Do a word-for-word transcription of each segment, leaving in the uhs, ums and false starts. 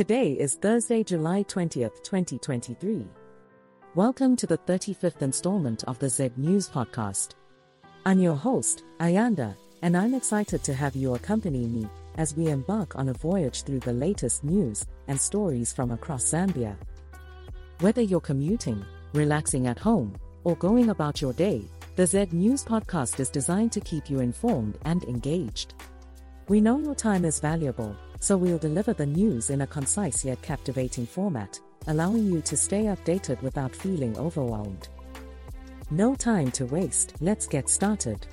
Today is Thursday, July twentieth, twenty twenty-three. Welcome to the thirty-fifth installment of the Z E D News Podcast. I'm your host, Ayanda, and I'm excited to have you accompany me as we embark on a voyage through the latest news and stories from across Zambia. Whether you're commuting, relaxing at home, or going about your day, the Z E D News Podcast is designed to keep you informed and engaged. We know your time is valuable, so we'll deliver the news in a concise yet captivating format, allowing you to stay updated without feeling overwhelmed. No time to waste, let's get started.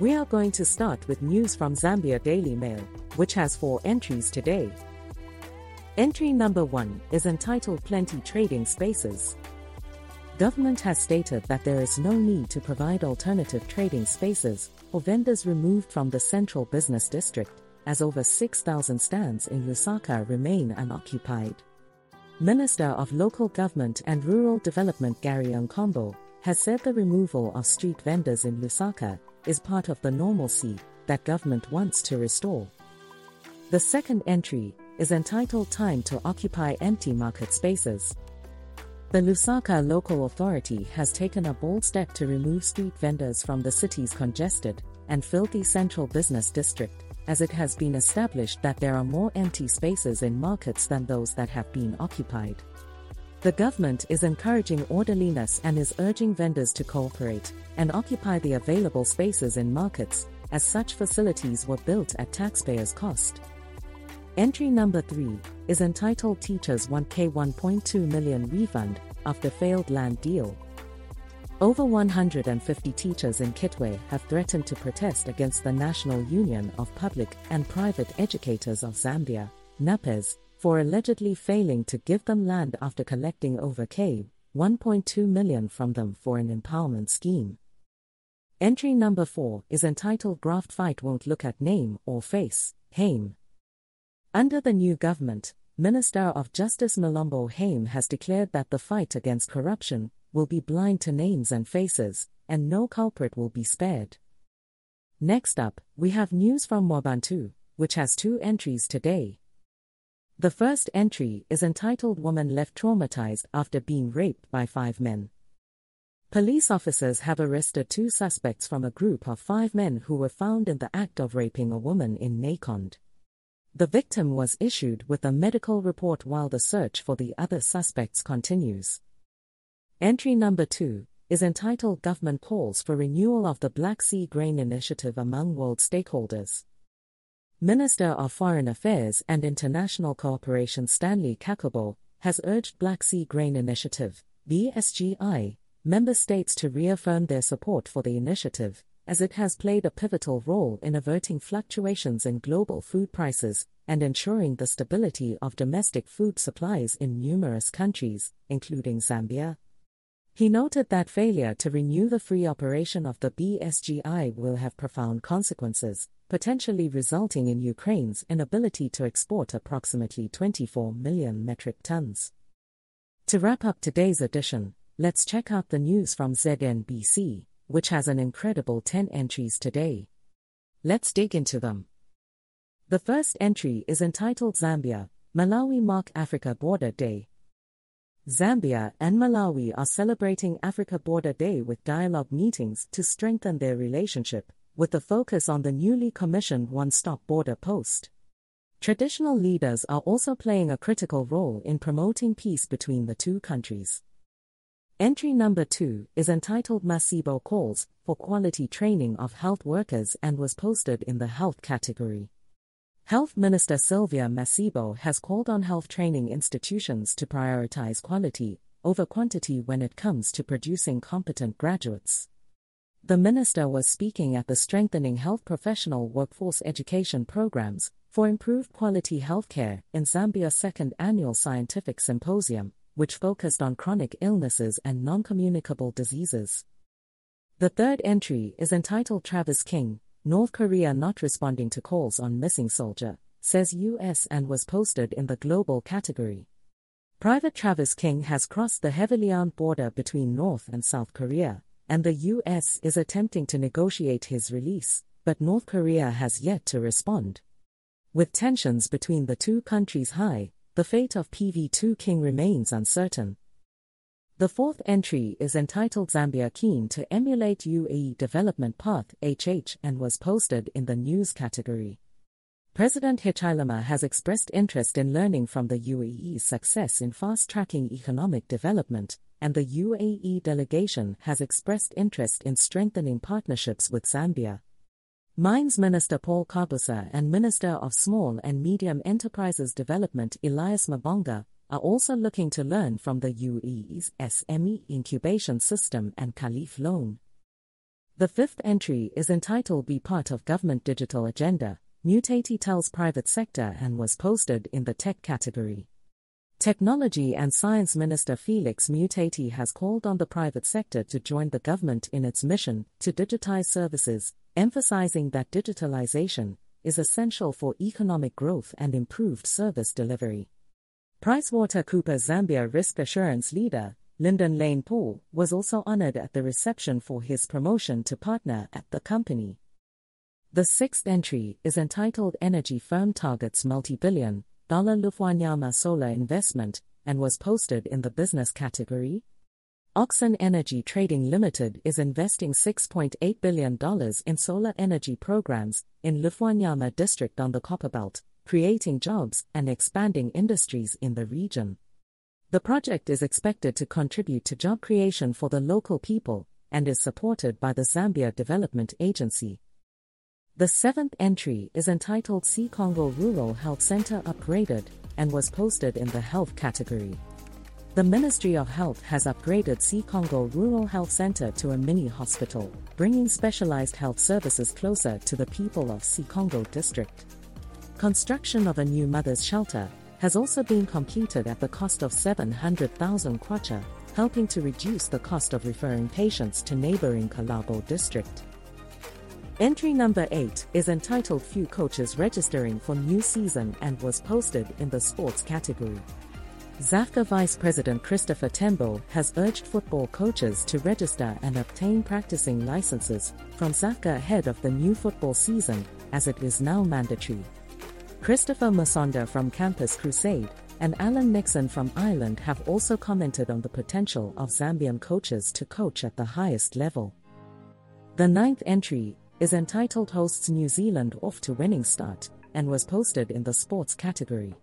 We are going to start with news from Zambia Daily Mail, which has four entries today. Entry number one is entitled Plenty Trading Spaces. Government has stated that there is no need to provide alternative trading spaces for vendors removed from the central business district, as over six thousand stands in Lusaka remain unoccupied. Minister of Local Government and Rural Development Gary Nkombo has said the removal of street vendors in Lusaka is part of the normalcy that government wants to restore. The second entry is entitled Time to Occupy Empty Market Spaces. The Lusaka Local Authority has taken a bold step to remove street vendors from the city's congested and filthy central business district, as it has been established that there are more empty spaces in markets than those that have been occupied. The government is encouraging orderliness and is urging vendors to cooperate and occupy the available spaces in markets, as such facilities were built at taxpayers' cost. Entry number three is entitled Teachers one K one point two million Refund After Failed Land Deal. Over one hundred fifty teachers in Kitwe have threatened to protest against the National Union of Public and Private Educators of Zambia, NUPES, for allegedly failing to give them land after collecting over one point two million from them for an empowerment scheme. Entry number four is entitled Graft Fight Won't Look at Name or Face, Hame. Under the new government, Minister of Justice Malumbo Hame has declared that the fight against corruption will be blind to names and faces, and no culprit will be spared. Next up, we have news from Mwabantu, which has two entries today. The first entry is entitled Woman Left Traumatized After Being Raped by Five Men. Police officers have arrested two suspects from a group of five men who were found in the act of raping a woman in Nakond. The victim was issued with a medical report while the search for the other suspects continues. Entry number two is entitled Government Calls for Renewal of the Black Sea Grain Initiative Among World Stakeholders. Minister of Foreign Affairs and International Cooperation Stanley Kakobo has urged Black Sea Grain Initiative, B S G I, member states to reaffirm their support for the initiative, as it has played a pivotal role in averting fluctuations in global food prices and ensuring the stability of domestic food supplies in numerous countries, including Zambia. He noted that failure to renew the free operation of the B S G I will have profound consequences, potentially resulting in Ukraine's inability to export approximately twenty-four million metric tons. To wrap up today's edition, let's check out the news from Z N B C, which has an incredible ten entries today. Let's dig into them. The first entry is entitled Zambia, Malawi Mark Africa Border Day. Zambia and Malawi are celebrating Africa Border Day with dialogue meetings to strengthen their relationship, with a focus on the newly commissioned one-stop border post. Traditional leaders are also playing a critical role in promoting peace between the two countries. Entry number two is entitled Masebo Calls for Quality Training of Health Workers and was posted in the health category. Health Minister Sylvia Masebo has called on health training institutions to prioritize quality over quantity when it comes to producing competent graduates. The minister was speaking at the Strengthening Health Professional Workforce Education Programs for Improved Quality Healthcare in Zambia's second annual scientific symposium, which focused on chronic illnesses and non-communicable diseases. The third entry is entitled Travis King, North Korea Not Responding to Calls on Missing Soldier, says U S, and was posted in the global category. Private Travis King has crossed the heavily armed border between North and South Korea, and the U S is attempting to negotiate his release, but North Korea has yet to respond. With tensions between the two countries high, the fate of P V two King remains uncertain. The fourth entry is entitled Zambia Keen to Emulate U A E Development Path H H and was posted in the news category. President Hichilema has expressed interest in learning from the U A E's success in fast-tracking economic development, and the U A E delegation has expressed interest in strengthening partnerships with Zambia. Mines Minister Paul Kabusa and Minister of Small and Medium Enterprises Development Elias Mabonga are also looking to learn from the U A E's S M E incubation system and Khalif loan. The fifth entry is entitled Be Part of Government Digital Agenda, Mutati tells private sector and was posted in the tech category. Technology and Science Minister Felix Mutati has called on the private sector to join the government in its mission to digitize services, emphasizing that digitalization is essential for economic growth and improved service delivery. PricewaterhouseCoopers Zambia risk assurance leader, Lyndon Lane Poole, was also honored at the reception for his promotion to partner at the company. The sixth entry is entitled Energy Firm Targets Multi-Billion Dollar Lufwanyama Solar Investment and was posted in the business category. Oxen Energy Trading Limited is investing six point eight billion dollars in solar energy programs in Lufwanyama district on the Copperbelt, creating jobs and expanding industries in the region. The project is expected to contribute to job creation for the local people and is supported by the Zambia Development Agency. The seventh entry is entitled Sea Congo Rural Health Center Upgraded and was posted in the health category. The Ministry of Health has upgraded Sea Congo Rural Health Center to a mini hospital, bringing specialized health services closer to the people of Sea Congo district. Construction of a new mother's shelter has also been completed at the cost of seven hundred thousand kwacha, helping to reduce the cost of referring patients to neighboring Kalabo district. Entry number eight is entitled Few Coaches Registering for New Season and was posted in the sports category. Zafka Vice President Christopher Tembo has urged football coaches to register and obtain practicing licenses from Zafka ahead of the new football season, as it is now mandatory. Christopher Masonda from Campus Crusade and Alan Nixon from Ireland have also commented on the potential of Zambian coaches to coach at the highest level. The ninth entry is entitled Hosts New Zealand Off to Winning Start and was posted in the sports category.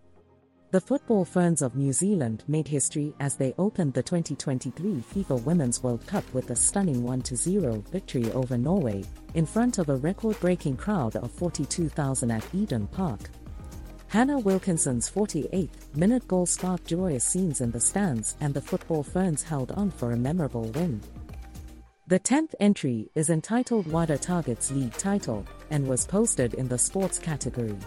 The football ferns of New Zealand made history as they opened the twenty twenty-three FIFA Women's World Cup with a stunning one to zero victory over Norway in front of a record-breaking crowd of forty-two thousand at Eden Park. Hannah Wilkinson's forty-eighth minute goal sparked joyous scenes in the stands and the football ferns held on for a memorable win. The tenth entry is entitled WADA Targets League Title and was posted in the sports category.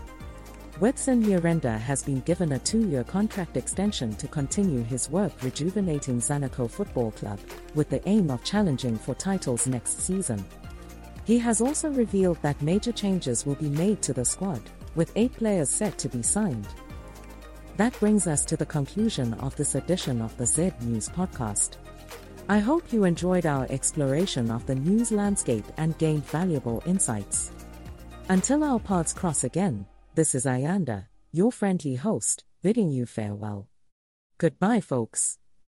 Wetson Urenda has been given a two-year contract extension to continue his work rejuvenating Zanaco Football Club with the aim of challenging for titles next season. He has also revealed that major changes will be made to the squad, with eight players set to be signed. That brings us to the conclusion of this edition of the Z E D News Podcast. I hope you enjoyed our exploration of the news landscape and gained valuable insights. Until our paths cross again, this is Ayanda, your friendly host, bidding you farewell. Goodbye, folks.